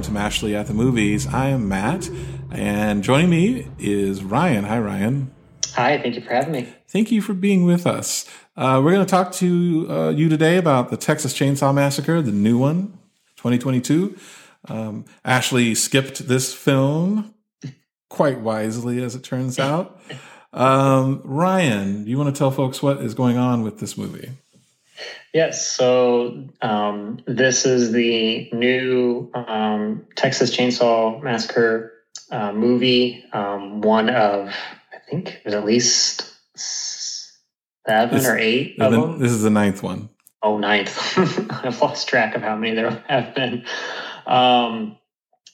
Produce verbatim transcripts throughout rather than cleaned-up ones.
welcome to Mashley at the Movies. I am Matt, and joining me is Ryan. Hi, Ryan. Hi, thank you for having me. Thank you for being with us. Uh, we're going to talk to uh, you today about the Texas Chainsaw Massacre, the new one, twenty twenty-two. Um, Ashley skipped this film quite wisely, as it turns out. Um, Ryan, you want to tell folks what is going on with this movie? Yes, so um, this is the new um, Texas Chainsaw Massacre uh, movie, um, one of, I think, there's at least seven it's, or eight of been, them. This is the ninth one. Oh, ninth. I've lost track of how many there have been. Um,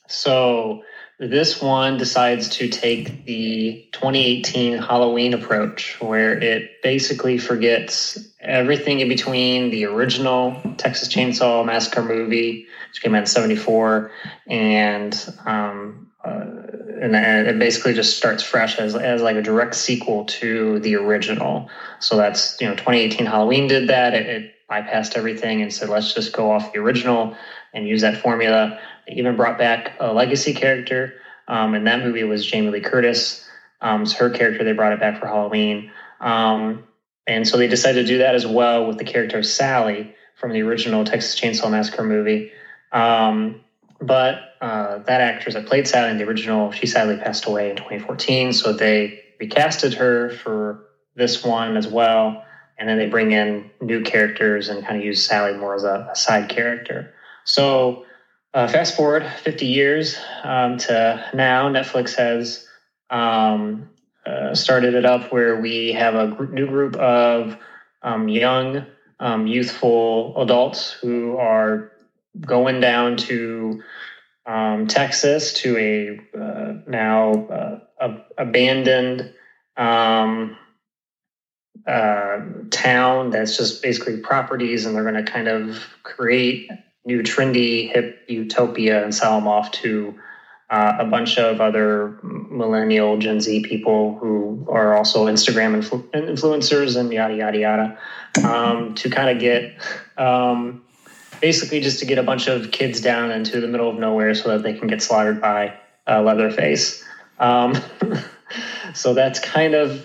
so this one decides to take the twenty eighteen Halloween approach, where it basically forgets everything in between the original Texas Chainsaw Massacre movie, which came out in seventy-four, and um, uh, and it basically just starts fresh as as like a direct sequel to the original. So that's, you know, twenty eighteen Halloween did that. It, it bypassed everything and said, let's just go off the original and use that formula. Even brought back a legacy character, um, and that movie was Jamie Lee Curtis. Um, so her character, they brought it back for Halloween. Um, and so they decided to do that as well with the character Sally from the original Texas Chainsaw Massacre movie. Um, but uh, that actress that played Sally in the original, she sadly passed away in twenty fourteen, so they recasted her for this one as well. And then they bring in new characters and kind of use Sally more as a, a side character. So... Uh, fast forward fifty years um, to now, Netflix has um, uh, started it up where we have a gr- new group of um, young, um, youthful adults who are going down to um, Texas to a uh, now uh, a- abandoned um, uh, town that's just basically properties, and they're going to kind of create new trendy hip utopia and sell them off to uh, a bunch of other millennial Gen Z people who are also Instagram influ- influencers and yada, yada, yada, um, to kind of get, um, basically just to get a bunch of kids down into the middle of nowhere so that they can get slaughtered by uh, Leatherface. Um, so that's kind of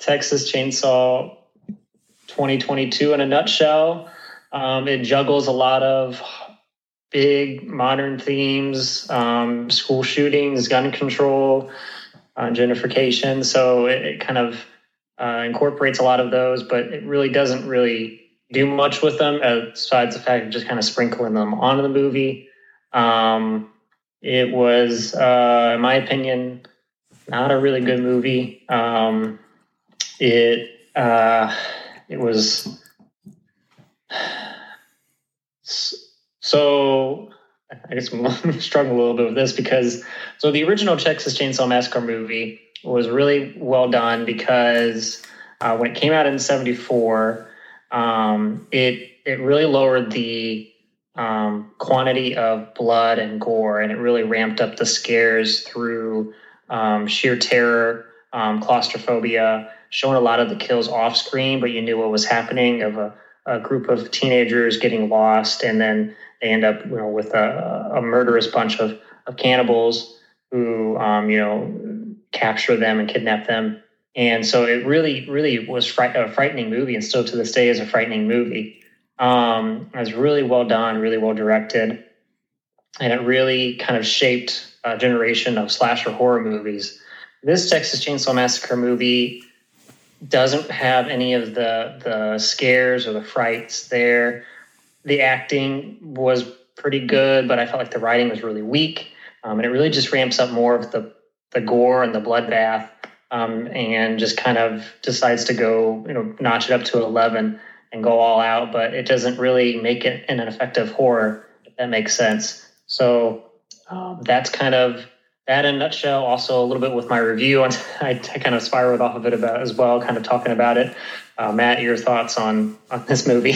Texas Chainsaw twenty twenty-two in a nutshell. Um, it juggles a lot of big modern themes, um, school shootings, gun control, uh, gentrification. So it, it kind of uh, incorporates a lot of those, but it really doesn't really do much with them besides the fact of just kind of sprinkling them onto the movie. Um, it was, uh, in my opinion, not a really good movie. Um, it uh, it was... So I guess I'm struggling a little bit with this because so the original Texas Chainsaw Massacre movie was really well done because uh, when it came out in seventy-four, um, it it really lowered the um, quantity of blood and gore, and it really ramped up the scares through um, sheer terror, um, claustrophobia, showing a lot of the kills off screen, but you knew what was happening of a a group of teenagers getting lost, and then they end up, you know, with a, a murderous bunch of, of cannibals who, um, you know, capture them and kidnap them. And so it really, really was fright- a frightening movie, and still to this day is a frightening movie. Um, it was really well done, really well directed, and it really kind of shaped a generation of slasher horror movies. This Texas Chainsaw Massacre movie doesn't have any of the the scares or the frights there. The acting was pretty good, but I felt like the writing was really weak. Um, and it really just ramps up more of the, the gore and the bloodbath, um, and just kind of decides to go, you know, notch it up to eleven and go all out. But it doesn't really make it an effective horror, if that makes sense. So um, that's kind of that in a nutshell. Also a little bit with my review, and I kind of spiraled off of it about as well, kind of talking about it. Uh, Matt, your thoughts on, on this movie?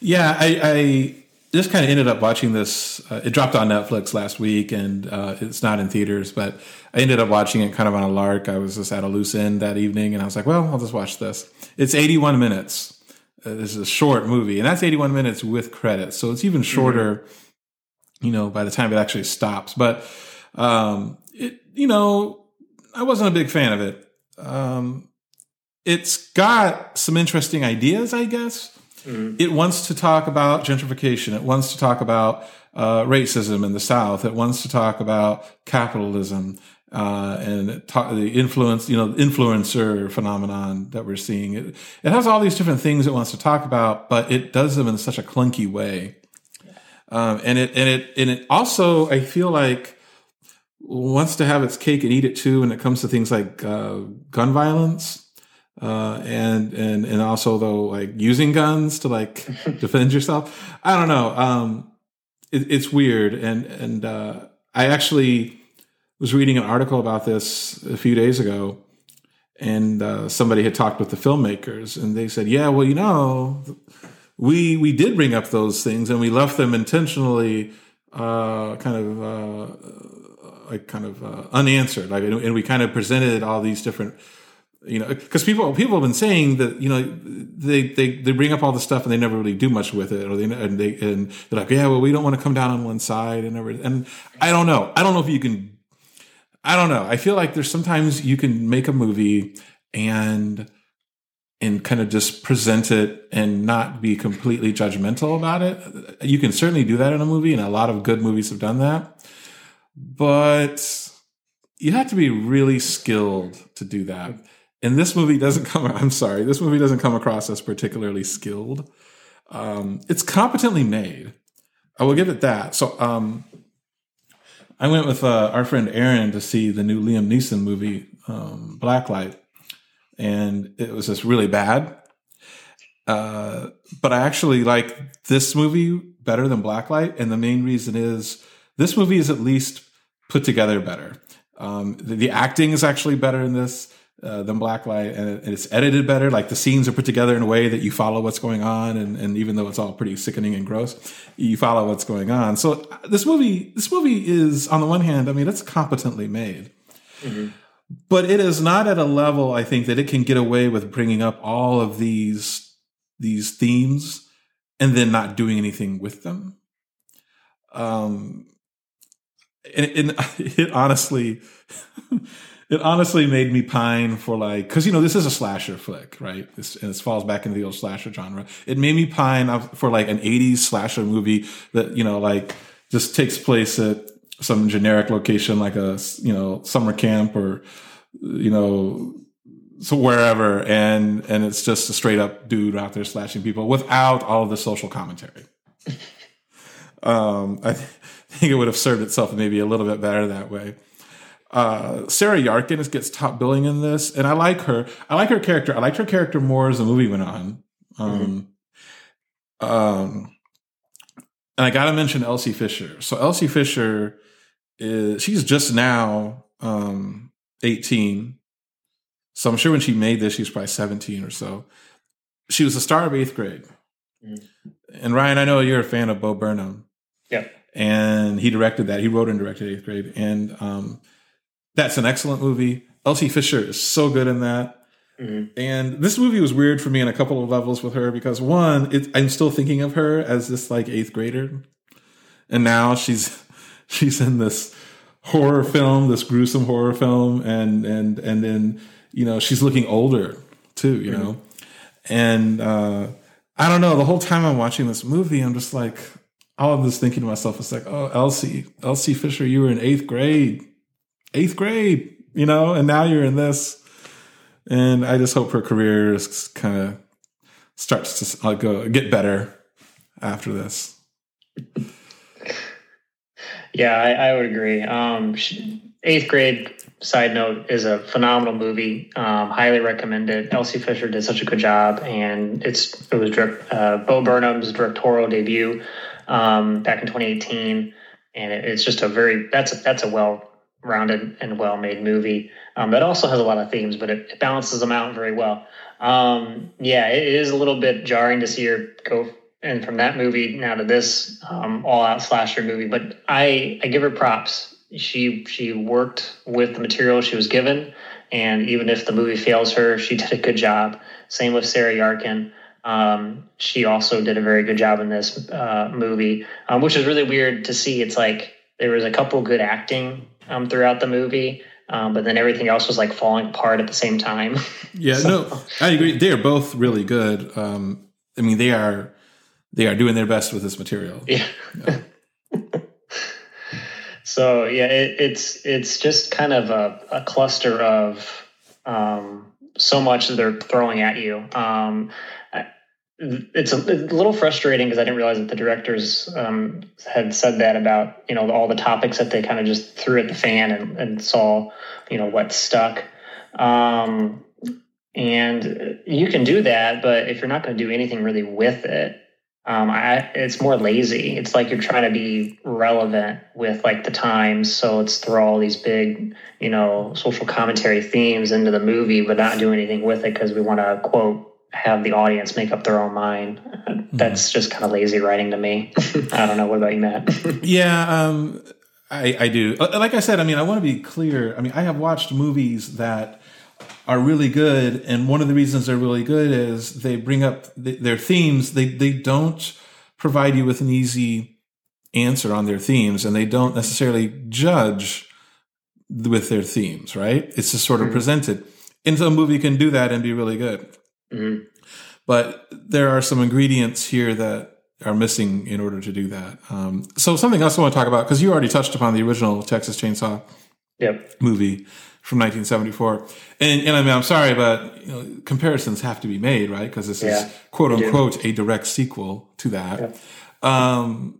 yeah, I, I just kind of ended up watching this. Uh, it dropped on Netflix last week, and uh, it's not in theaters, but I ended up watching it kind of on a lark. I was just at a loose end that evening, and I was like, well, I'll just watch this. It's eighty-one minutes. Uh, this is a short movie, and that's eighty-one minutes with credits, so it's even shorter. Mm-hmm. you know, by the time it actually stops. But, um, it, you know, I wasn't a big fan of it. Um, it's got some interesting ideas, I guess. Mm-hmm. It wants to talk about gentrification. It wants to talk about uh, racism in the South. It wants to talk about capitalism uh, and ta- the influence, you know, influencer phenomenon that we're seeing. It, it has all these different things it wants to talk about, but it does them in such a clunky way. Um, and it and it and it also, I feel like, wants to have its cake and eat it too when it comes to things like uh, gun violence. Uh, and, and, and also though, like using guns to like defend yourself. I don't know. Um, it, it's weird. And, and, uh, I actually was reading an article about this a few days ago, and, uh, somebody had talked with the filmmakers, and they said, yeah, well, you know, we, we did bring up those things, and we left them intentionally, uh, kind of, uh, like kind of, uh, unanswered. Like, and we kind of presented all these different, you know, because people people have been saying that, you know, they, they, they bring up all the stuff and they never really do much with it, or they and they and they're like, yeah, well, we don't want to come down on one side and everything. And I don't know, I don't know if you can, I don't know. I feel like there's sometimes you can make a movie and and kind of just present it and not be completely judgmental about it. You can certainly do that in a movie, and a lot of good movies have done that, but you have to be really skilled to do that. And this movie doesn't come, I'm sorry, this movie doesn't come across as particularly skilled. Um, it's competently made. I will give it that. So um, I went with uh, our friend Aaron to see the new Liam Neeson movie, um, Blacklight. And it was just really bad. Uh, but I actually like this movie better than Blacklight. And the main reason is this movie is at least put together better. Um, the, the acting is actually better in this. Uh, than Blacklight, and, it, and it's edited better. Like the scenes are put together in a way that you follow what's going on, and, and even though it's all pretty sickening and gross, you follow what's going on. So this movie, this movie is, on the one hand, I mean, it's competently made, mm-hmm. but it is not at a level, I think, that it can get away with bringing up all of these these themes and then not doing anything with them. Um, and, and it honestly. It honestly made me pine for, like, because, you know, this is a slasher flick, right? This, and this falls back into the old slasher genre. It made me pine for like an eighties slasher movie that, you know, like just takes place at some generic location, like a, you know, summer camp or, you know, so wherever. And, and it's just a straight up dude out there slashing people without all of the social commentary. um, I, th- I think it would have served itself maybe a little bit better that way. Uh, Sarah Yarkin gets top billing in this, and I like her. I like her character. I liked her character more as the movie went on. Um, mm-hmm. um, and I gotta mention Elsie Fisher. So Elsie Fisher is, she's just now, um, eighteen. So I'm sure when she made this, she was probably seventeen or so. She was a star of Eighth Grade. Mm-hmm. And Ryan, I know you're a fan of Bo Burnham. Yeah. And he directed that. He wrote and directed Eighth Grade. And, um, that's an excellent movie. Elsie Fisher is so good in that. Mm-hmm. And this movie was weird for me in a couple of levels with her, because one, it, I'm still thinking of her as this like eighth grader. And now she's, she's in this horror film, this gruesome horror film. And, and, and then, you know, she's looking older too, you mm-hmm. know? And, uh, I don't know, the whole time I'm watching this movie, I'm just like, all of this thinking to myself, it's like, oh, Elsie, Elsie Fisher, you were in eighth grade. Eighth grade, you know, and now you're in this. And I just hope her career kind of starts to uh, go get better after this. Yeah, I, I would agree. Um, she, Eighth Grade, side note, is a phenomenal movie. Um, highly recommend it. Elsie Fisher did such a good job, and it's it was direct, uh, Bo Burnham's directorial debut um, back in twenty eighteen, and it, it's just a very that's a, that's a well. rounded and well-made movie um, that also has a lot of themes, but it, it balances them out very well. Um, yeah, it is a little bit jarring to see her go and from that movie now to this um, all-out slasher movie, but I, I give her props. She she worked with the material she was given, and even if the movie fails her, she did a good job. Same with Sarah Yarkin. Um, she also did a very good job in this uh, movie, um, which is really weird to see. It's like there was a couple good acting um, throughout the movie, um, but then everything else was like falling apart at the same time. Yeah, so. no, I agree. They are both really good. Um, I mean, they are they are doing their best with this material. Yeah. yeah. So yeah, it, it's it's just kind of a, a cluster of um, so much that they're throwing at you. Um, it's a, it's a little frustrating because I didn't realize that the directors um, had said that about, you know, all the topics that they kind of just threw at the fan and, and saw, you know, what stuck. Um, and you can do that, but if you're not going to do anything really with it, Um, I, it's more lazy. It's like you're trying to be relevant with like the times. So it's throw all these big, you know, social commentary themes into the movie, but not do anything with it because we want to, quote, have the audience make up their own mind. Mm-hmm. That's just kind of lazy writing to me. I don't know. What about you, Matt? yeah, um, I, I do. Like I said, I mean, I want to be clear. I mean, I have watched movies that are really good, and one of the reasons they're really good is they bring up th- their themes. They they don't provide you with an easy answer on their themes, and they don't necessarily judge with their themes, right? It's just sort of mm-hmm. presented. And so a movie can do that and be really good. Mm-hmm. But there are some ingredients here that are missing in order to do that. Um, so something else I want to talk about, because you already touched upon the original Texas Chainsaw yep. movie, from nineteen seventy-four. And, and I mean, I'm sorry, but you know, comparisons have to be made, right? Because this yeah, is, quote unquote, a direct sequel to that. Yeah. Um,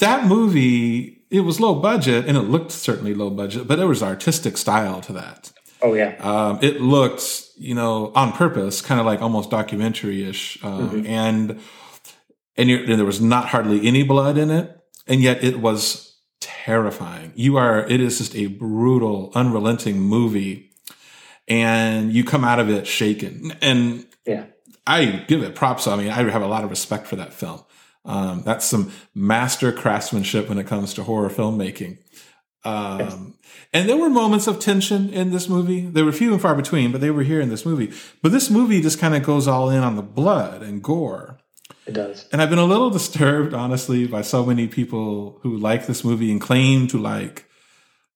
that movie, it was low budget, and it looked certainly low budget, but there was artistic style to that. Oh, yeah. Um, it looked, you know, on purpose, kind of like almost documentary-ish. Um, mm-hmm. And, and, you're, and there was not hardly any blood in it, and yet it was terrifying. You are, it is just a brutal, unrelenting movie, and you come out of it shaken. And yeah, I give it props. I mean, I have a lot of respect for that film. Um, that's some master craftsmanship when it comes to horror filmmaking. Um, yes. And there were moments of tension in this movie. They were few and far between, but they were here in this movie. But this movie just kind of goes all in on the blood and gore. It does. And I've been a little disturbed, honestly, by so many people who like this movie and claim to like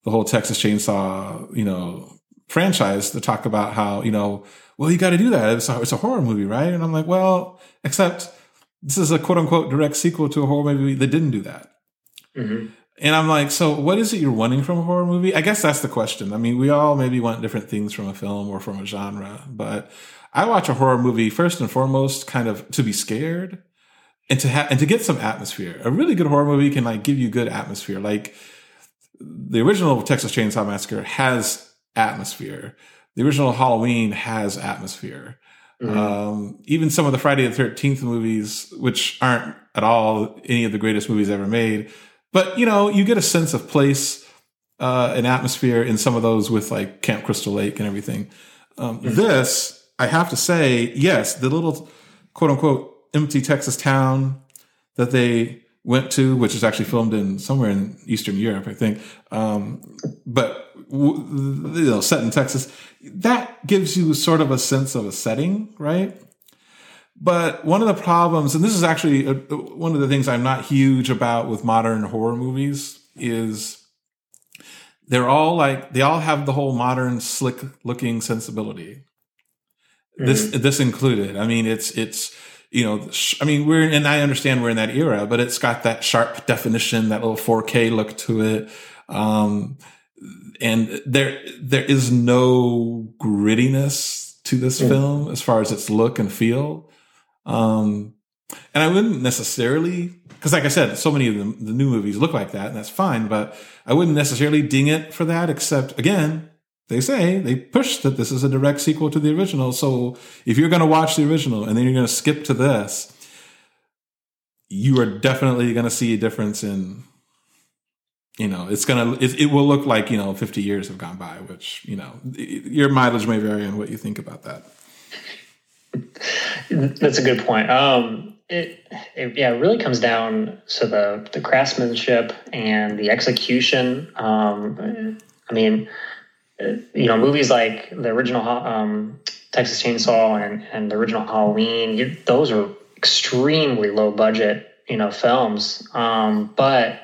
the whole Texas Chainsaw, you know, franchise, to talk about how, you know, well, you got to do that. It's a, it's a horror movie, right? And I'm like, well, except this is a quote unquote direct sequel to a horror movie that didn't do that. Mm-hmm. And I'm like, so what is it you're wanting from a horror movie? I guess that's the question. I mean, we all maybe want different things from a film or from a genre, but I watch a horror movie first and foremost kind of to be scared and to ha- and to get some atmosphere. A really good horror movie can like give you good atmosphere. Like the original Texas Chainsaw Massacre has atmosphere. The original Halloween has atmosphere. Mm-hmm. Um, even some of the Friday the thirteenth movies, which aren't at all any of the greatest movies ever made. But, you know, you get a sense of place uh, and atmosphere in some of those with like Camp Crystal Lake and everything. Um, mm-hmm. This... I have to say, yes, the little quote unquote empty Texas town that they went to, which is actually filmed in somewhere in Eastern Europe, I think. Um, but you know, set in Texas, that gives you sort of a sense of a setting, right? But one of the problems, and this is actually a, one of the things I'm not huge about with modern horror movies, is they're all like, they all have the whole modern slick looking sensibility. This, mm-hmm. this included. I mean, it's, it's, you know, sh- I mean, we're, and I understand we're in that era, but it's got that sharp definition, that little four K look to it. Um, and there, there is no grittiness to this mm-hmm. film as far as its look and feel. Um, and I wouldn't necessarily, because like I said, so many of the, the new movies look like that, and that's fine, but I wouldn't necessarily ding it for that, except again, they say, they push that this is a direct sequel to the original. So if you're going to watch the original and then you're going to skip to this, you are definitely going to see a difference in, you know, it's going to, it, it will look like, you know, fifty years have gone by, which, you know, your mileage may vary on what you think about that. That's a good point. Um, it, it yeah, it really comes down to the, the craftsmanship and the execution. Um, I mean, you know, movies like the original um, Texas Chainsaw and, and the original Halloween, you, those are extremely low budget, you know, films. Um, but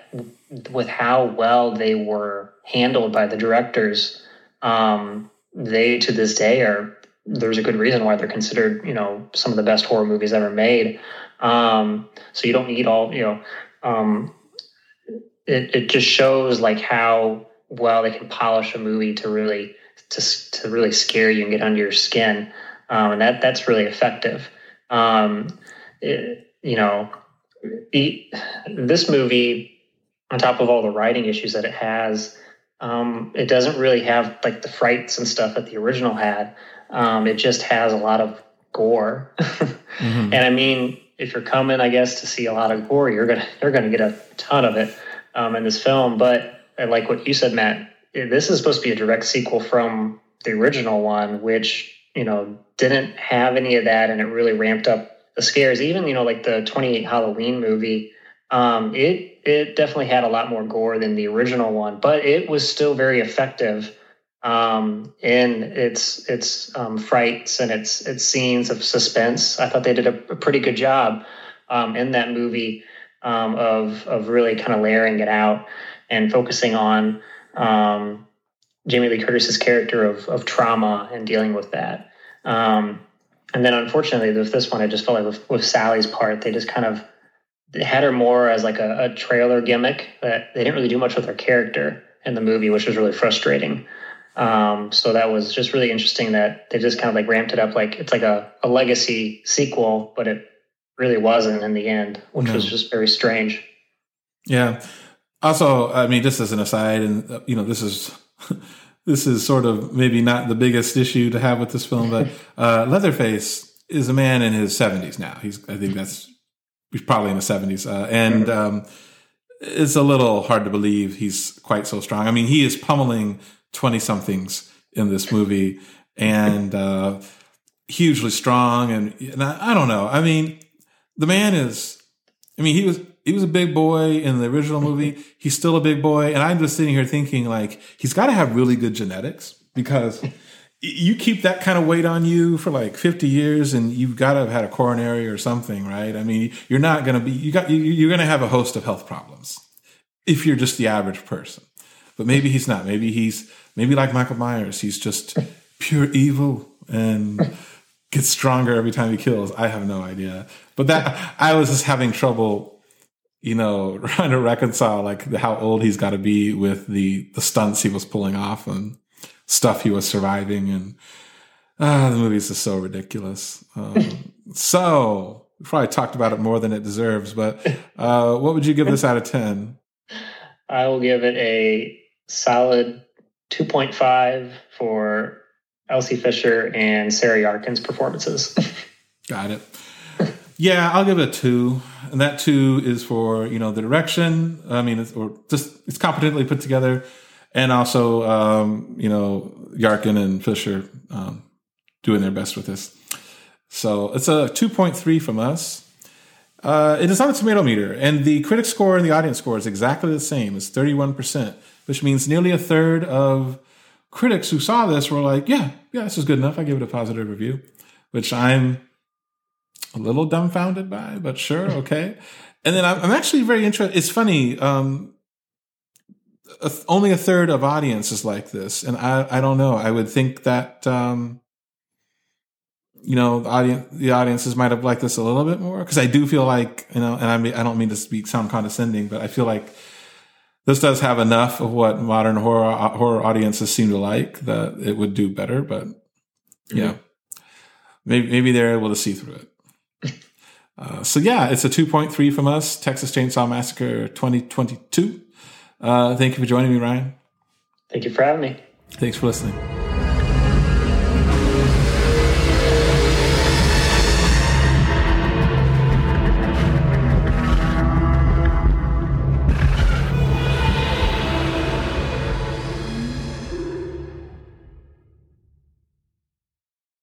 with how well they were handled by the directors, um, they to this day are, there's a good reason why they're considered, you know, some of the best horror movies ever made. Um, so you don't need all, you know, um, it, it just shows like how well they can polish a movie to really, to, to really scare you and get under your skin. Um, and that, that's really effective. Um, it, you know, it, this movie, on top of all the writing issues that it has, um, it doesn't really have like the frights and stuff that the original had. Um, it just has a lot of gore. Mm-hmm. And I mean, if you're coming, I guess, to see a lot of gore, you're going to, you're going to get a ton of it, um, in this film. But I like what you said, Matt, this is supposed to be a direct sequel from the original one, which, you know, didn't have any of that. And it really ramped up the scares. Even, you know, like the twenty-eight Halloween movie, um, it, it definitely had a lot more gore than the original one, but it was still very effective. Um, in its, its, um, frights and its, its scenes of suspense. I thought they did a, a pretty good job, um, in that movie, um, of, of really kind of layering it out and focusing on, um, Jamie Lee Curtis's character of, of trauma and dealing with that. Um, and then unfortunately with this one, I just felt like with, with Sally's part, they just kind of they had her more as like a, a trailer gimmick that they didn't really do much with her character in the movie, which was really frustrating. Um, so that was just really interesting that they just kind of like ramped it up. Like it's like a, a legacy sequel, but it really wasn't in the end, which no. was just very strange. Yeah. Also, I mean, just as an aside, and uh, you know, this is, this is sort of maybe not the biggest issue to have with this film, but, uh, Leatherface is a man in his seventies now. He's, I think that's he's probably in the seventies. Uh, and, um, it's a little hard to believe he's quite so strong. I mean, he is pummeling twenty somethings in this movie and uh hugely strong and, and I, I don't know. I mean, the man is I mean he was he was a big boy in the original movie. He's still a big boy, and I'm just sitting here thinking like he's gotta have really good genetics, because you keep that kind of weight on you for like fifty years and you've gotta have had a coronary or something, right? I mean, you're not gonna be you got you, you're gonna have a host of health problems if you're just the average person. But maybe he's not. Maybe he's maybe like Michael Myers. He's just pure evil and gets stronger every time he kills. I have no idea. But that I was just having trouble, you know, trying to reconcile like how old he's got to be with the the stunts he was pulling off and stuff he was surviving. And ah, the movie's just so ridiculous. Um, so we probably talked about it more than it deserves. But uh, what would you give this out of ten? I will give it a solid two point five for Elsie Fisher and Sarah Yarkin's performances. Got it. Yeah, I'll give it a two. And that two is for, you know, the direction. I mean, it's, or just it's competently put together. And also, um, you know, Yarkin and Fisher um, doing their best with this. So it's a two point three from us. Uh, it is on a tomato meter, and the critic score and the audience score is exactly the same. It's thirty-one percent, which means nearly a third of critics who saw this were like, yeah, yeah, this is good enough. I give it a positive review, which I'm a little dumbfounded by, but sure. Okay. And then I'm actually very interested. It's funny. Um, a th- only a third of audience is like this. And I, I don't know. I would think that, um, you know, the audience, the audiences might have liked this a little bit more. Cause I do feel like, you know, and I mean, I don't mean to speak, sound condescending, but I feel like this does have enough of what modern horror, horror audiences seem to like that it would do better, but yeah, mm-hmm. maybe, maybe they're able to see through it. uh, so yeah, it's a two point three from us, Texas Chainsaw Massacre twenty twenty-two. Uh, thank you for joining me, Ryan. Thank you for having me. Thanks for listening.